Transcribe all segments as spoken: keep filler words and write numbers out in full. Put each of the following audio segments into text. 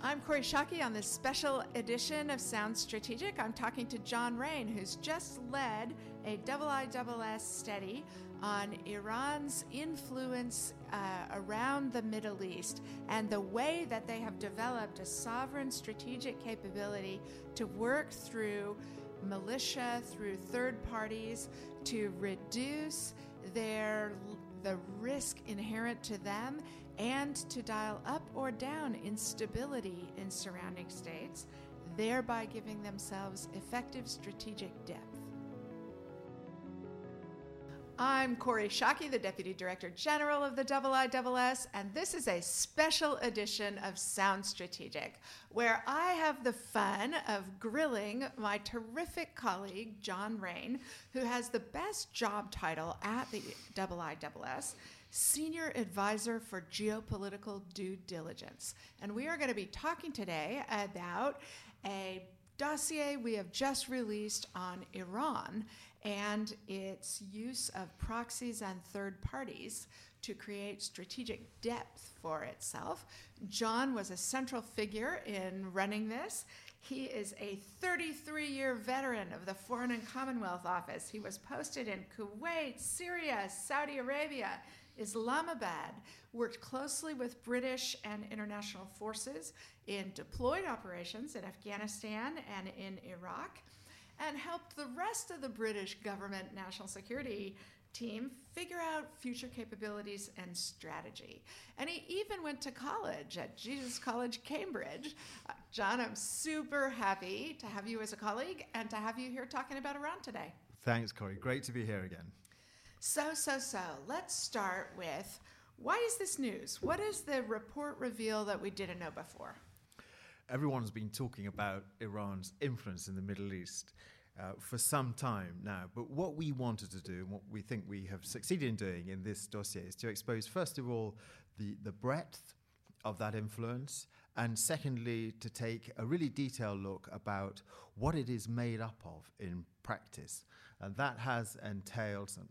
I'm Kori Schake on this special edition of Sound Strategic. I'm talking to John Raine, who's just led a I I S S study on Iran's influence uh, around the Middle East and the way that they have developed a sovereign strategic capability to work through militia, through third parties, to reduce their the risk inherent to them and to dial up or down instability in surrounding states, thereby giving themselves effective strategic depth. I'm Kori Schake, the Deputy Director General of the I I S S, and this is a special edition of Sound Strategic, where I have the fun of grilling my terrific colleague, John Raine, who has the best job title at the I I S S, Senior Advisor for Geopolitical Due Diligence. And we are going to be talking today about a dossier we have just released on Iran and its use of proxies and third parties to create strategic depth for itself. John was a central figure in running this. He is a thirty-three-year veteran of the Foreign and Commonwealth Office. He was posted in Kuwait, Syria, Saudi Arabia, Islamabad, worked closely with British and international forces in deployed operations in Afghanistan and in Iraq, and helped the rest of the British government national security team figure out future capabilities and strategy. And he even went to college at Jesus College, Cambridge. Uh, John, I'm super happy to have you as a colleague and to have you here talking about Iran today. Thanks, Kori. Great to be here again. So, so, so, let's start with, why is this news? What does the report reveal that we didn't know before? Everyone's been talking about Iran's influence in the Middle East uh, for some time now. But what we wanted to do, and what we think we have succeeded in doing in this dossier, is to expose, first of all, the, the breadth of that influence, and secondly, to take a really detailed look about what it is made up of in practice. And that has entailed some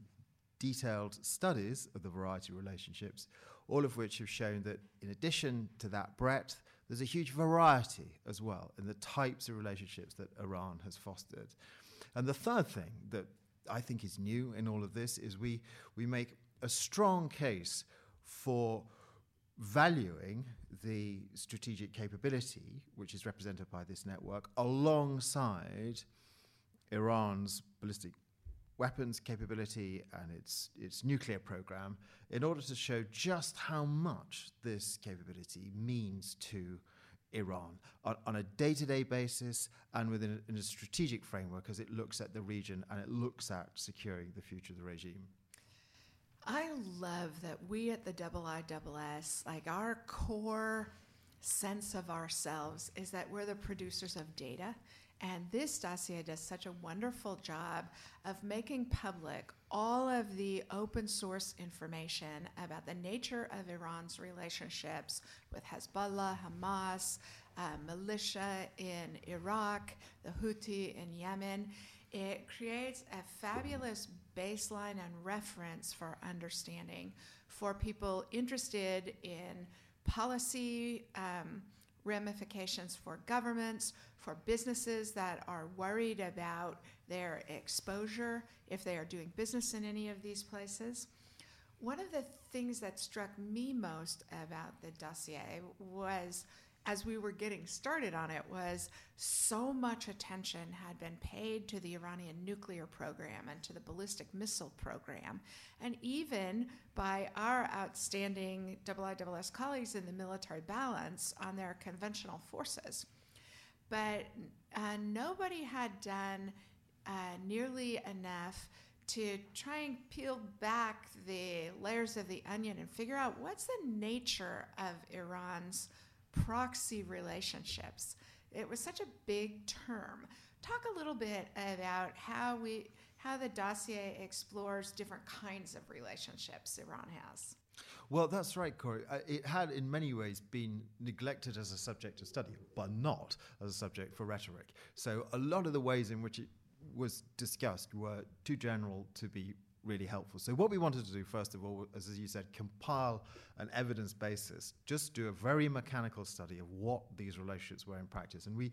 detailed studies of the variety of relationships, all of which have shown that in addition to that breadth, there's a huge variety as well in the types of relationships that Iran has fostered. And the third thing that I think is new in all of this is we, we make a strong case for valuing the strategic capability, which is represented by this network, alongside Iran's ballistic weapons capability and its its nuclear program, in order to show just how much this capability means to Iran on, on a day-to-day basis and within a, in a strategic framework as it looks at the region and it looks at securing the future of the regime. I love that we at the I I S S, like our core sense of ourselves is that we're the producers of data. And this dossier does such a wonderful job of making public all of the open source information about the nature of Iran's relationships with Hezbollah, Hamas, uh, militia in Iraq, the Houthi in Yemen. It creates a fabulous baseline and reference for understanding for people interested in policy um, ramifications for governments, for businesses that are worried about their exposure if they are doing business in any of these places. One of the things that struck me most about the dossier was, as we were getting started on it, was so much attention had been paid to the Iranian nuclear program and to the ballistic missile program. And even by our outstanding I I S S colleagues in the military balance on their conventional forces. But uh, nobody had done uh, nearly enough to try and peel back the layers of the onion and figure out what's the nature of Iran's proxy relationships. It was such a big term. Talk a little bit about how we, how the dossier explores different kinds of relationships Iran has. Well, that's right, Kori. It had in many ways been neglected as a subject of study, but not as a subject for rhetoric. So a lot of the ways in which it was discussed were too general to be really helpful. So what we wanted to do, first of all, is, as you said, compile an evidence basis, just do a very mechanical study of what these relationships were in practice. And we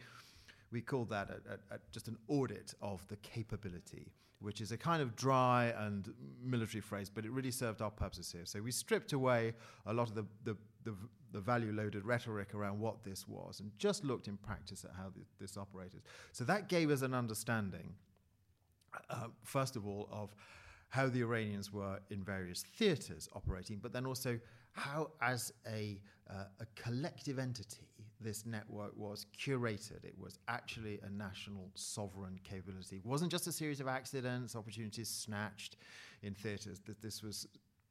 we called that a, a, a just an audit of the capability, which is a kind of dry and military phrase, but it really served our purposes here. So we stripped away a lot of the, the, the, the value-loaded rhetoric around what this was and just looked in practice at how th- this operated. So that gave us an understanding, uh, first of all, of how the Iranians were in various theaters operating, but then also how, as a, uh, a collective entity, this network was curated. It was actually a national sovereign capability. It wasn't just a series of accidents, opportunities snatched in theaters. That this was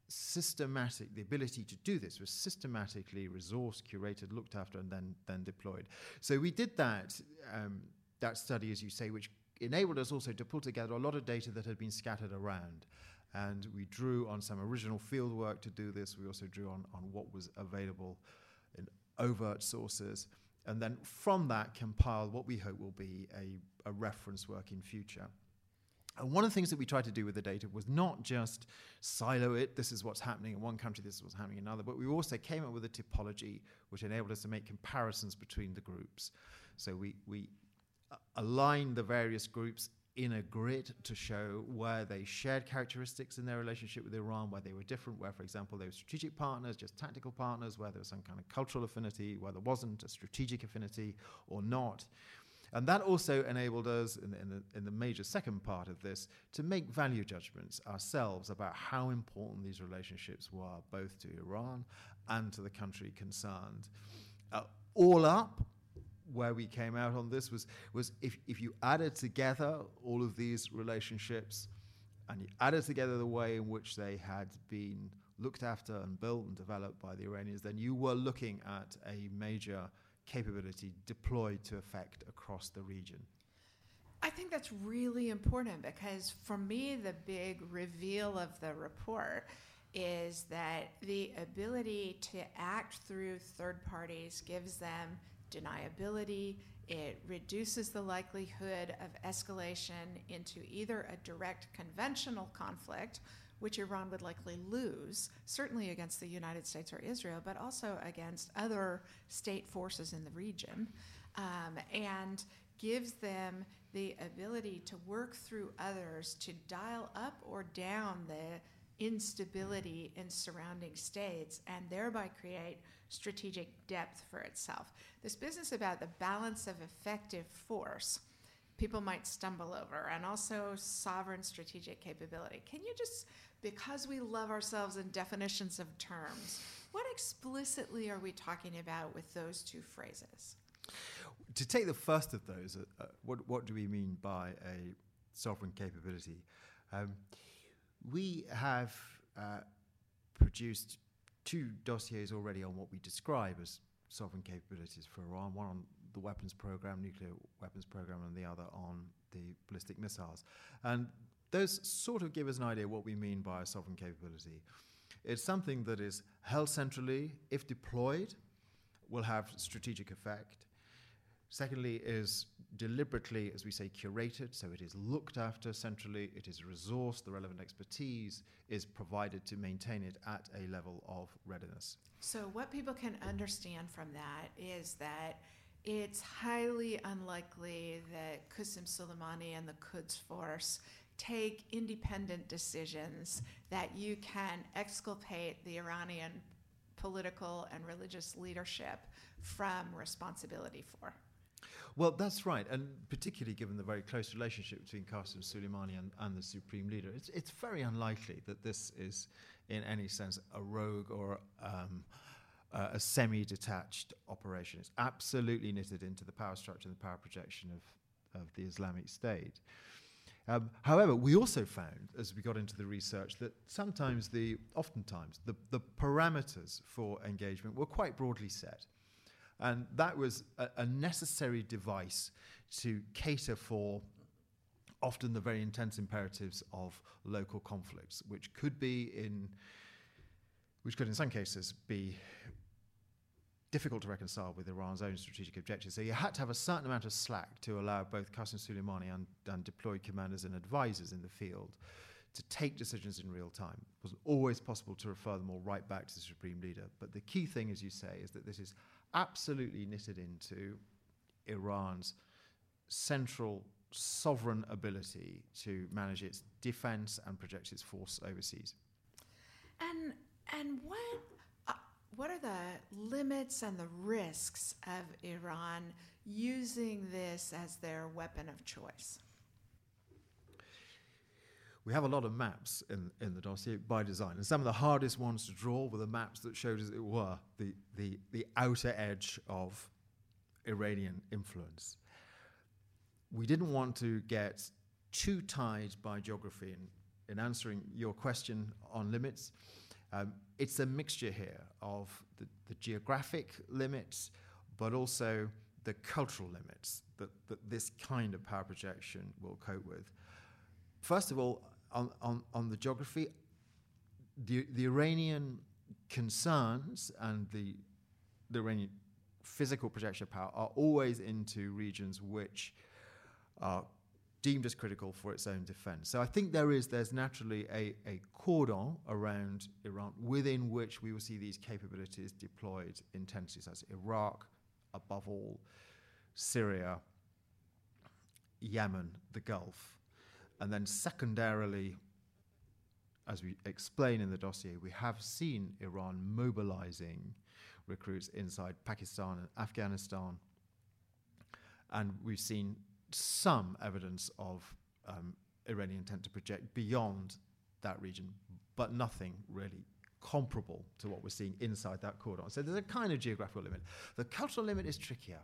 systematic. The ability to do this was systematically resourced, curated, looked after, and then then deployed. So we did that um, that study, as you say, which enabled us also to pull together a lot of data that had been scattered around. And we drew on some original field work to do this. We also drew on, on what was available in overt sources. And then from that, compiled what we hope will be a, a reference work in future. And one of the things that we tried to do with the data was not just silo it, this is what's happening in one country, this is what's happening in another, but we also came up with a typology which enabled us to make comparisons between the groups. So we... we align the various groups in a grid to show where they shared characteristics in their relationship with Iran, where they were different, where, for example, they were strategic partners, just tactical partners, where there was some kind of cultural affinity, where there wasn't a strategic affinity or not. And that also enabled us, in the, in the, in the major second part of this, to make value judgments ourselves about how important these relationships were, both to Iran and to the country concerned. Uh, all up, where we came out on this was was if, if you added together all of these relationships and you added together the way in which they had been looked after and built and developed by the Iranians, then you were looking at a major capability deployed to effect across the region. I think that's really important because for me the big reveal of the report is that the ability to act through third parties gives them deniability, it reduces the likelihood of escalation into either a direct conventional conflict, which Iran would likely lose, certainly against the United States or Israel, but also against other state forces in the region, um, and gives them the ability to work through others to dial up or down the instability in surrounding states and thereby create strategic depth for itself. This business about the balance of effective force, people might stumble over, and also sovereign strategic capability. Can you just, because we love ourselves in definitions of terms, what explicitly are we talking about with those two phrases? To take the first of those, uh, uh, what, what do we mean by a sovereign capability? Um, we have uh, produced two dossiers already on what we describe as sovereign capabilities for Iran, one on the weapons program, nuclear weapons program, and the other on the ballistic missiles. And those sort of give us an idea what we mean by a sovereign capability. It's something that is held centrally, if deployed, will have strategic effect. Secondly, is deliberately, as we say, curated, so it is looked after centrally, it is resourced, the relevant expertise is provided to maintain it at a level of readiness. So what people can understand from that is that it's highly unlikely that Qasem Soleimani and the Quds Force take independent decisions that you can exculpate the Iranian political and religious leadership from responsibility for. Well, that's right, and particularly given the very close relationship between Qasem Soleimani and, and the Supreme Leader, it's, it's very unlikely that this is, in any sense, a rogue or um, uh, a semi-detached operation. It's absolutely knitted into the power structure and the power projection of, of the Islamic State. Um, however, we also found, as we got into the research, that sometimes the, oftentimes, the, the parameters for engagement were quite broadly set. And that was a, a necessary device to cater for often the very intense imperatives of local conflicts, which could be in, which could in some cases be difficult to reconcile with Iran's own strategic objectives. So you had to have a certain amount of slack to allow both Qasem Soleimani and, and deployed commanders and advisors in the field to take decisions in real time. It wasn't always possible to refer them all right back to the Supreme Leader. But the key thing, as you say, is that this is absolutely knitted into Iran's central sovereign ability to manage its defense and project its force overseas. And and what uh, what are the limits and the risks of Iran using this as their weapon of choice? We have a lot of maps in, in the dossier by design, and some of the hardest ones to draw were the maps that showed, as it were, the, the, the outer edge of Iranian influence. We didn't want to get too tied by geography in, in answering your question on limits. Um, it's a mixture here of the, the geographic limits, but also the cultural limits that, that this kind of power projection will cope with. First of all, on, on, on the geography, the, the Iranian concerns and the, the Iranian physical projection of power are always into regions which are deemed as critical for its own defense. So I think there is, there's naturally a, a cordon around Iran within which we will see these capabilities deployed intensely, such as Iraq, above all, Syria, Yemen, the Gulf. And then secondarily, as we explain in the dossier, we have seen Iran mobilizing recruits inside Pakistan and Afghanistan. And we've seen some evidence of um, Iranian intent to project beyond that region, but nothing really comparable to what we're seeing inside that cordon. So there's a kind of geographical limit. The cultural limit is trickier.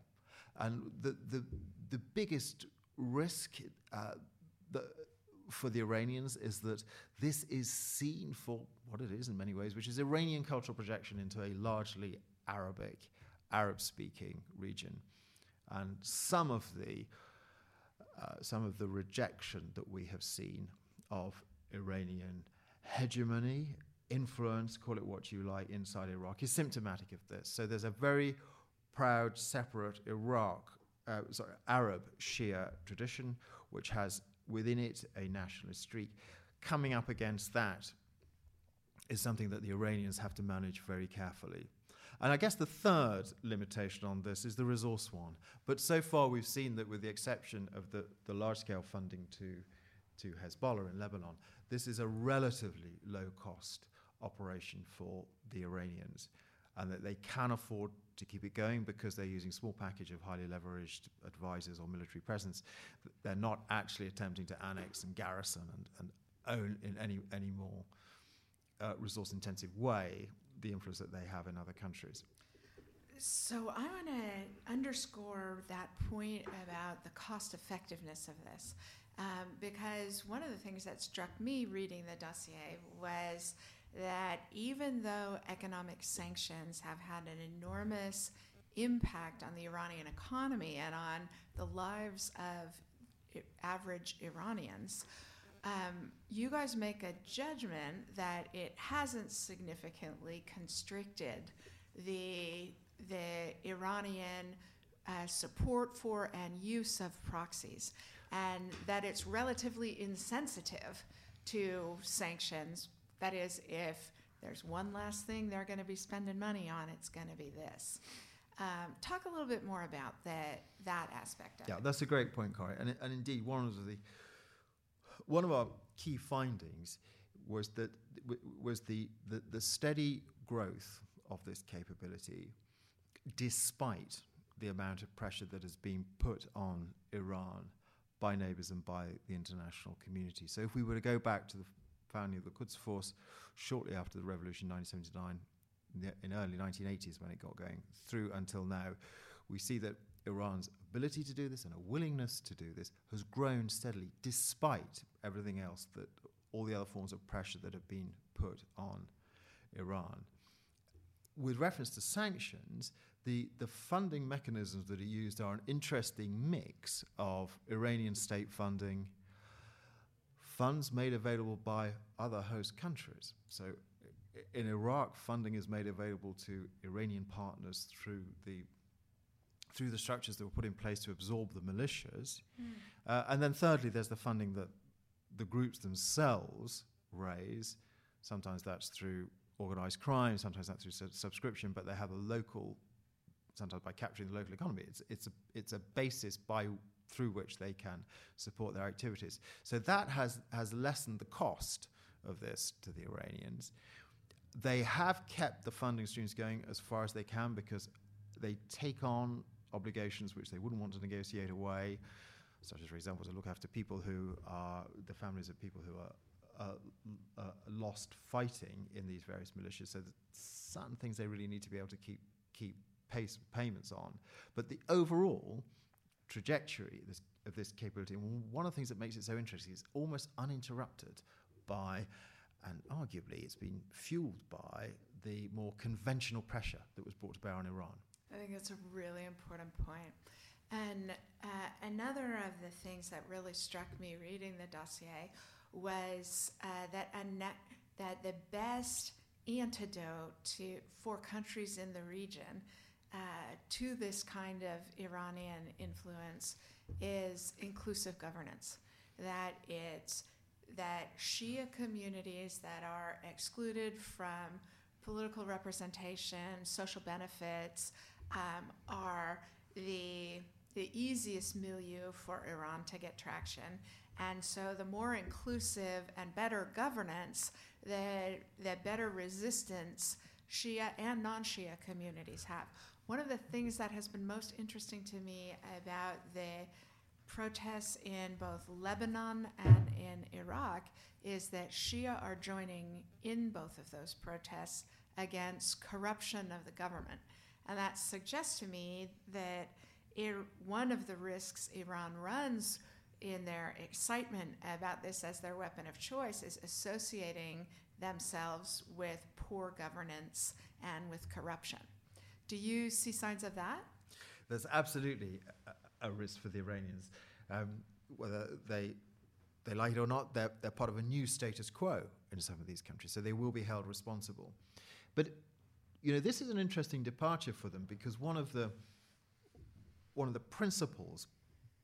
And the, the, the biggest risk uh, the, for the Iranians is that this is seen for what it is in many ways, which is Iranian cultural projection into a largely Arabic, Arab-speaking region. And some of the uh, some of the rejection that we have seen of Iranian hegemony, influence, call it what you like, inside Iraq is symptomatic of this. So there's a very proud, separate Iraq, uh, sorry, Arab Shia tradition, which has within it a nationalist streak. Coming up against that is something that the Iranians have to manage very carefully. And I guess the third limitation on this is the resource one. But so far we've seen that, with the exception of the, the large-scale funding to, to Hezbollah in Lebanon, this is a relatively low-cost operation for the Iranians, and that they can afford to keep it going because they're using small package of highly leveraged advisors or military presence. They're not actually attempting to annex and garrison and, and own in any, any more uh, resource-intensive way the influence that they have in other countries. So I want to underscore that point about the cost effectiveness of this, um, because one of the things that struck me reading the dossier was that even though economic sanctions have had an enormous impact on the Iranian economy and on the lives of I- average Iranians, Um, you guys make a judgment that it hasn't significantly constricted the the Iranian uh, support for and use of proxies, and that it's relatively insensitive to sanctions. That is, if there's one last thing they're going to be spending money on, it's going to be this. Um, talk a little bit more about that that aspect of yeah, it. Yeah, that's a great point, Kori. And, and indeed, one of the One of our key findings was that w- was the, the, the steady growth of this capability, despite the amount of pressure that has been put on Iran by neighbors and by the international community. So if we were to go back to the founding of the Quds Force shortly after the revolution in nineteen seventy-nine, in early nineteen eighties when it got going, through until now, we see that Iran's ability to do this and a willingness to do this has grown steadily, despite everything else, that all the other forms of pressure that have been put on Iran. With reference to sanctions, the, the funding mechanisms that are used are an interesting mix of Iranian state funding, funds made available by other host countries. So I- in Iraq, funding is made available to Iranian partners through the through the structures that were put in place to absorb the militias. Mm. Uh, and then thirdly, there's the funding that the groups themselves raise. Sometimes that's through organized crime, sometimes that's through sub subscription, but they have a local, sometimes by capturing the local economy. It's, it's, a, it's a basis by through which they can support their activities. So that has, has lessened the cost of this to the Iranians. They have kept the funding streams going as far as they can because they take on obligations which they wouldn't want to negotiate away, such as, for example, to look after people who are, the families of people who are uh, uh, lost fighting in these various militias. So certain things they really need to be able to keep, keep pace payments on. But the overall trajectory this, of this capability, one of the things that makes it so interesting is almost uninterrupted by, and arguably it's been fueled by, the more conventional pressure that was brought to bear on Iran. I think that's a really important point. And uh, another of the things that really struck me reading the dossier was uh, that that the best antidote to for countries in the region uh, to this kind of Iranian influence is inclusive governance. That it's that Shia communities that are excluded from political representation, social benefits, um, are the the easiest milieu for Iran to get traction. And so the more inclusive and better governance, the, the better resistance Shia and non-Shia communities have. One of the things that has been most interesting to me about the protests in both Lebanon and in Iraq is that Shia are joining in both of those protests against corruption of the government. And that suggests to me that Ir- one of the risks Iran runs in their excitement about this as their weapon of choice is associating themselves with poor governance and with corruption. Do you see signs of that? There's absolutely a, a risk for the Iranians. Um, whether they they like it or not, they're, they're part of a new status quo in some of these countries, so they will be held responsible. But you know, this is an interesting departure for them because one of the one of the principles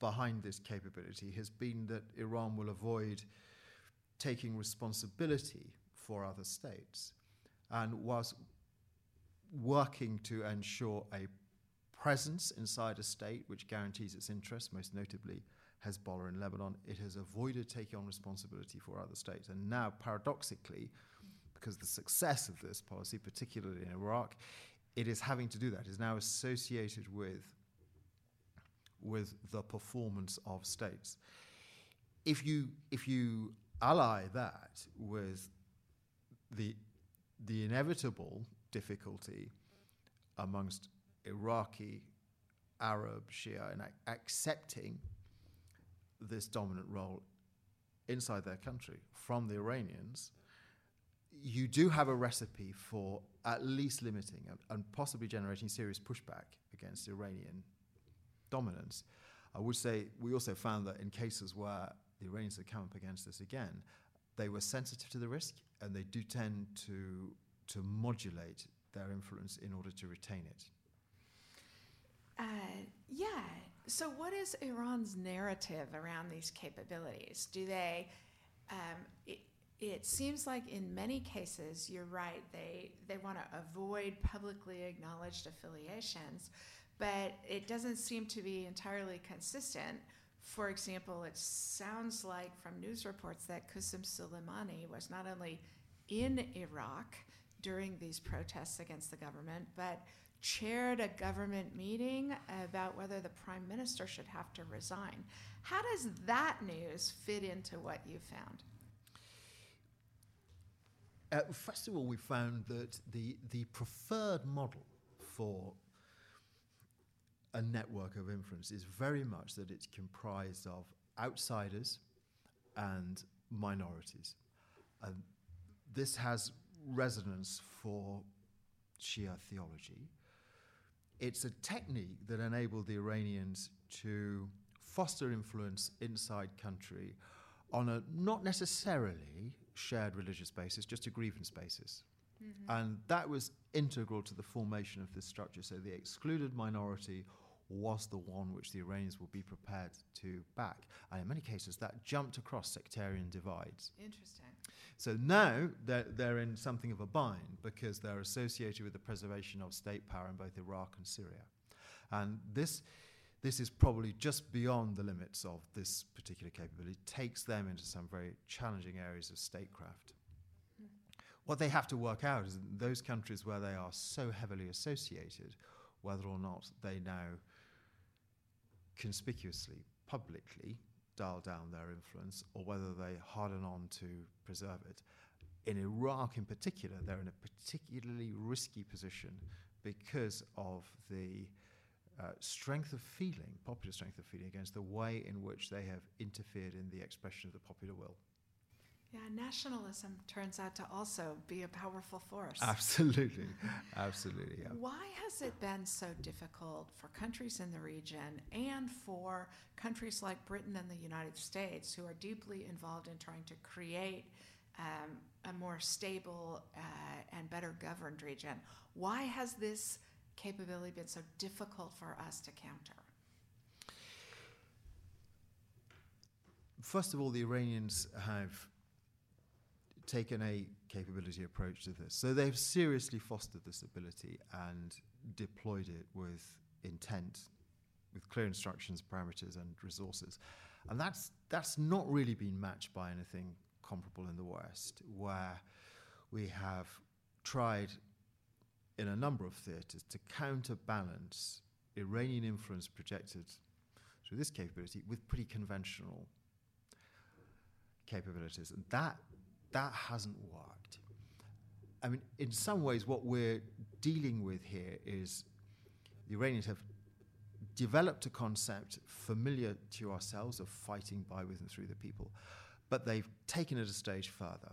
behind this capability has been that Iran will avoid taking responsibility for other states, and whilst working to ensure a presence inside a state which guarantees its interests, most notably Hezbollah in Lebanon, it has avoided taking on responsibility for other states. And now, paradoxically, because the success of this policy, particularly in Iraq, it is having to do that. It is now associated with with the performance of states. If you if you ally that with the the inevitable difficulty amongst Iraqi, Arab, Shia, and ac- accepting this dominant role inside their country from the Iranians, you do have a recipe for at least limiting and, and possibly generating serious pushback against Iranian dominance. I would say we also found that in cases where the Iranians had come up against this again, they were sensitive to the risk, and they do tend to to modulate their influence in order to retain it. Uh, yeah. So what is Iran's narrative around these capabilities? Do they... Um, it, It seems like in many cases, you're right, they they want to avoid publicly acknowledged affiliations, but it doesn't seem to be entirely consistent. For example, it sounds like from news reports that Qasem Soleimani was not only in Iraq during these protests against the government, but chaired a government meeting about whether the prime minister should have to resign. How does that news fit into what you found? Uh, first of all, we found that the the preferred model for a network of influence is very much that it's comprised of outsiders and minorities. And this has resonance for Shia theology. It's a technique that enabled the Iranians to foster influence inside country on a not necessarily shared religious basis, just a grievance basis. Mm-hmm. And that was integral to the formation of this structure. So the excluded minority was the one which the Iranians will be prepared to back. And in many cases, that jumped across sectarian divides. Interesting. So now they're, they're in something of a bind because they're associated with the preservation of state power in both Iraq and Syria. And this, this is probably just beyond the limits of this particular capability. It takes them into some very challenging areas of statecraft. Mm. What they have to work out is that those countries where they are so heavily associated, whether or not they now conspicuously, publicly dial down their influence, or whether they harden on to preserve it. In Iraq in particular, they're in a particularly risky position because of the uh, strength of feeling, popular strength of feeling, against the way in which they have interfered in the expression of the popular will. Yeah, nationalism turns out to also be a powerful force. Absolutely, absolutely. Yeah. Why has it been so difficult for countries in the region and for countries like Britain and the United States, who are deeply involved in trying to create um, a more stable uh, and better governed region? Why has this capability been so difficult for us to counter? First of all, the Iranians have taken a capability approach to this. So they've seriously fostered this ability and deployed it with intent, with clear instructions, parameters, and resources. And that's that's not really been matched by anything comparable in the West, where we have tried in a number of theaters to counterbalance Iranian influence projected through this capability with pretty conventional capabilities. And that That hasn't worked. I mean, in some ways, what we're dealing with here is the Iranians have developed a concept familiar to ourselves of fighting by, with, and through the people, but they've taken it a stage further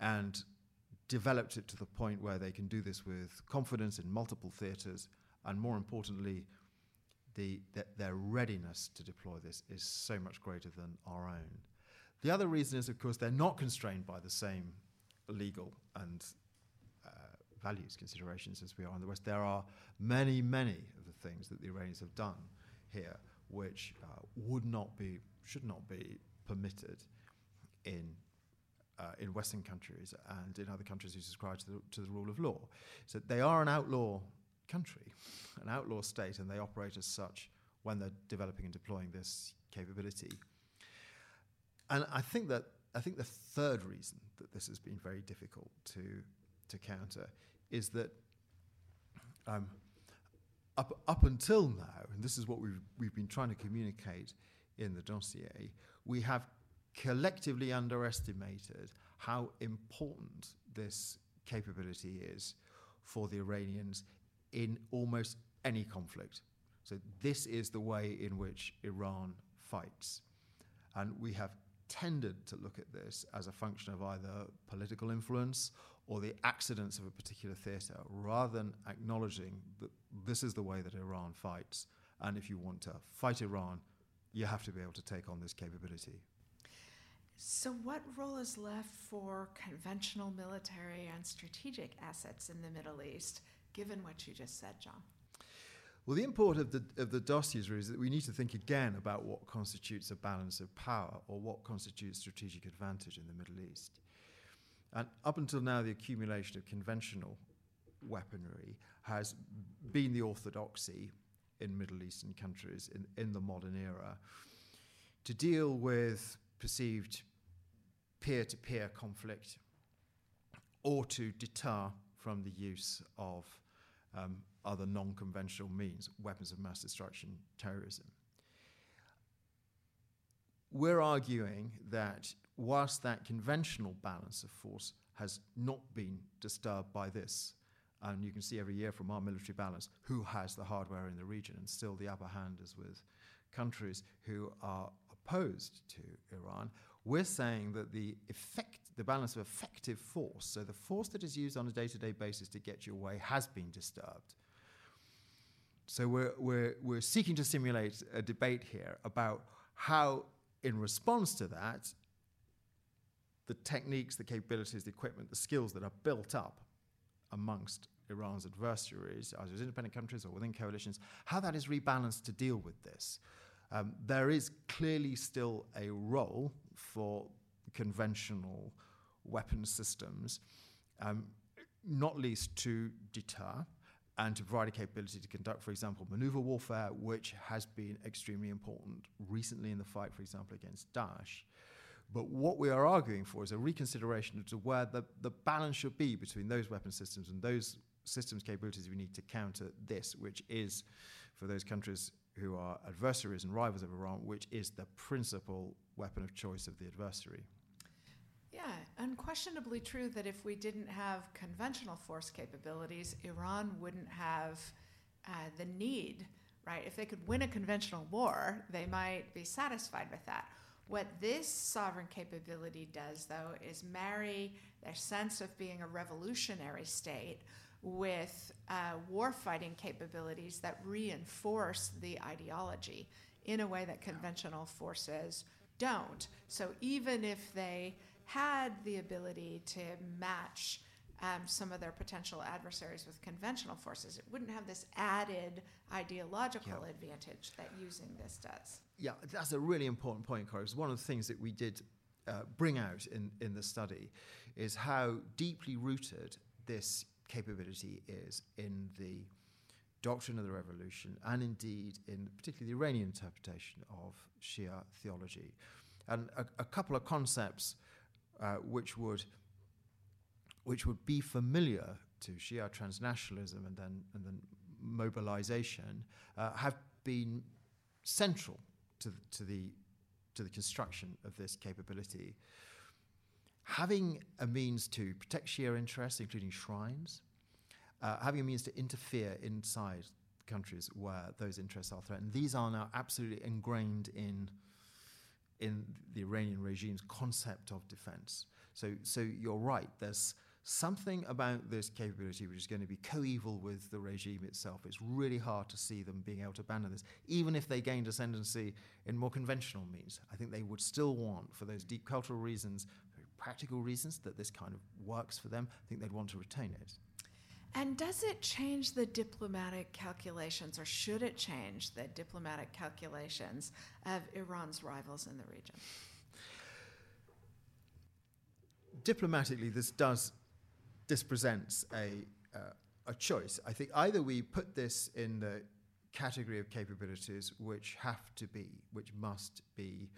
and developed it to the point where they can do this with confidence in multiple theatres, and more importantly, the, th- their readiness to deploy this is so much greater than our own. The other reason is, of course, they're not constrained by the same legal and uh, values considerations as we are in the West. There are many, many of the things that the Iranians have done here which uh, would not be, should not be permitted in uh, in Western countries and in other countries who subscribe to the, to the rule of law. So they are an outlaw country, an outlaw state, and they operate as such when they're developing and deploying this capability. And I think that I think the third reason that this has been very difficult to to counter is that um, up up until now, and this is what we've we've been trying to communicate in the dossier, we have collectively underestimated how important this capability is for the Iranians in almost any conflict. So this is the way in which Iran fights. And we have tended to look at this as a function of either political influence or the accidents of a particular theatre, rather than acknowledging that this is the way that Iran fights. And if you want to fight Iran, you have to be able to take on this capability. So what role is left for conventional military and strategic assets in the Middle East, given what you just said, John? Well, the import of the of the dossier is that we need to think again about what constitutes a balance of power or what constitutes strategic advantage in the Middle East. And up until now, the accumulation of conventional weaponry has been the orthodoxy in Middle Eastern countries in, in the modern era to deal with perceived peer-to-peer conflict or to deter from the use of um, other non-conventional means, weapons of mass destruction, terrorism. We're arguing that whilst that conventional balance of force has not been disturbed by this, and you can see every year from our military balance who has the hardware in the region, and still the upper hand is with countries who are opposed to Iran, we're saying that the effect, the balance of effective force, so the force that is used on a day-to-day basis to get your way, has been disturbed. So we're, we're, we're seeking to simulate a debate here about how, in response to that, the techniques, the capabilities, the equipment, the skills that are built up amongst Iran's adversaries, either as independent countries or within coalitions, how that is rebalanced to deal with this. Um, there is clearly still a role for conventional weapon systems, um, not least to deter and to provide a capability to conduct, for example, maneuver warfare, which has been extremely important recently in the fight, for example, against Daesh. But what we are arguing for is a reconsideration as to where the, the balance should be between those weapon systems and those systems capabilities we need to counter this, which is, for those countries who are adversaries and rivals of Iran, which is the principal weapon of choice of the adversary. Yeah, unquestionably true that if we didn't have conventional force capabilities, Iran wouldn't have uh, the need, right? If they could win a conventional war, they might be satisfied with that. What this sovereign capability does, though, is marry their sense of being a revolutionary state with uh, warfighting capabilities that reinforce the ideology in a way that conventional forces don't. So even if they had the ability to match um, some of their potential adversaries with conventional forces, it wouldn't have this added ideological yeah. advantage that using this does. Yeah, that's a really important point, Kori. One of the things that we did uh, bring out in, in the study is how deeply rooted this capability is in the doctrine of the revolution and indeed in particularly the Iranian interpretation of Shia theology. And a, a couple of concepts uh, which would which would be familiar to Shia transnationalism and then, and then mobilization uh, have been central to the, to the to the construction of this capability. Having a means to protect Shia interests, including shrines, uh, having a means to interfere inside countries where those interests are threatened. These are now absolutely ingrained in in the Iranian regime's concept of defense. So, so you're right, there's something about this capability which is going to be coeval with the regime itself. It's really hard to see them being able to abandon this, even if they gained ascendancy in more conventional means. I think they would still want, for those deep cultural reasons, very practical reasons, that this kind of works for them. I think they'd want to retain it. And does it change the diplomatic calculations, or should it change the diplomatic calculations of Iran's rivals in the region? Diplomatically, this does This presents a uh, a choice. I think either we put this in the category of capabilities which have to be, which must be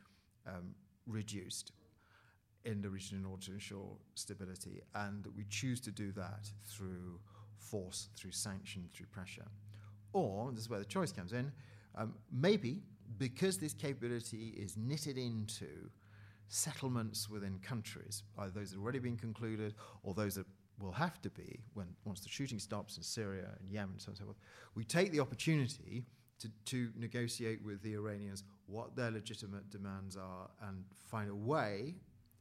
um, reduced in the region in order to ensure stability, and we choose to do that through force, through sanction, through pressure. Or, and this is where the choice comes in, um, maybe because this capability is knitted into settlements within countries, either those that have already been concluded or those that will have to be when once the shooting stops in Syria and Yemen and so on and so forth. We take the opportunity to, to negotiate with the Iranians what their legitimate demands are and find a way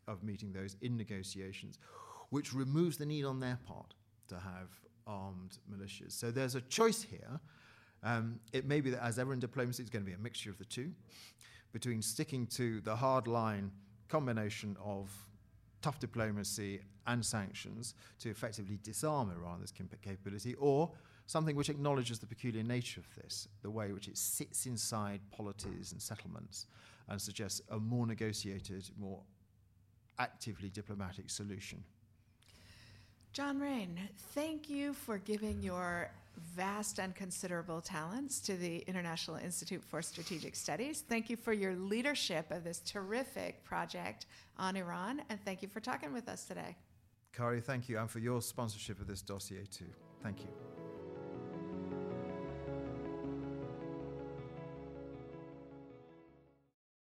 of meeting those in negotiations, which removes the need on their part to have armed militias. So there's a choice here. Um, it may be that, as ever in diplomacy, it's going to be a mixture of the two, between sticking to the hard line combination of tough diplomacy and sanctions to effectively disarm Iran, this capability, or something which acknowledges the peculiar nature of this, the way which it sits inside polities and settlements, and suggests a more negotiated, more actively diplomatic solution. John Raine, thank you for giving your vast and considerable talents to the International Institute for Strategic Studies. Thank you for your leadership of this terrific project on Iran, and thank you for talking with us today. Kori, thank you, and for your sponsorship of this dossier too. Thank you.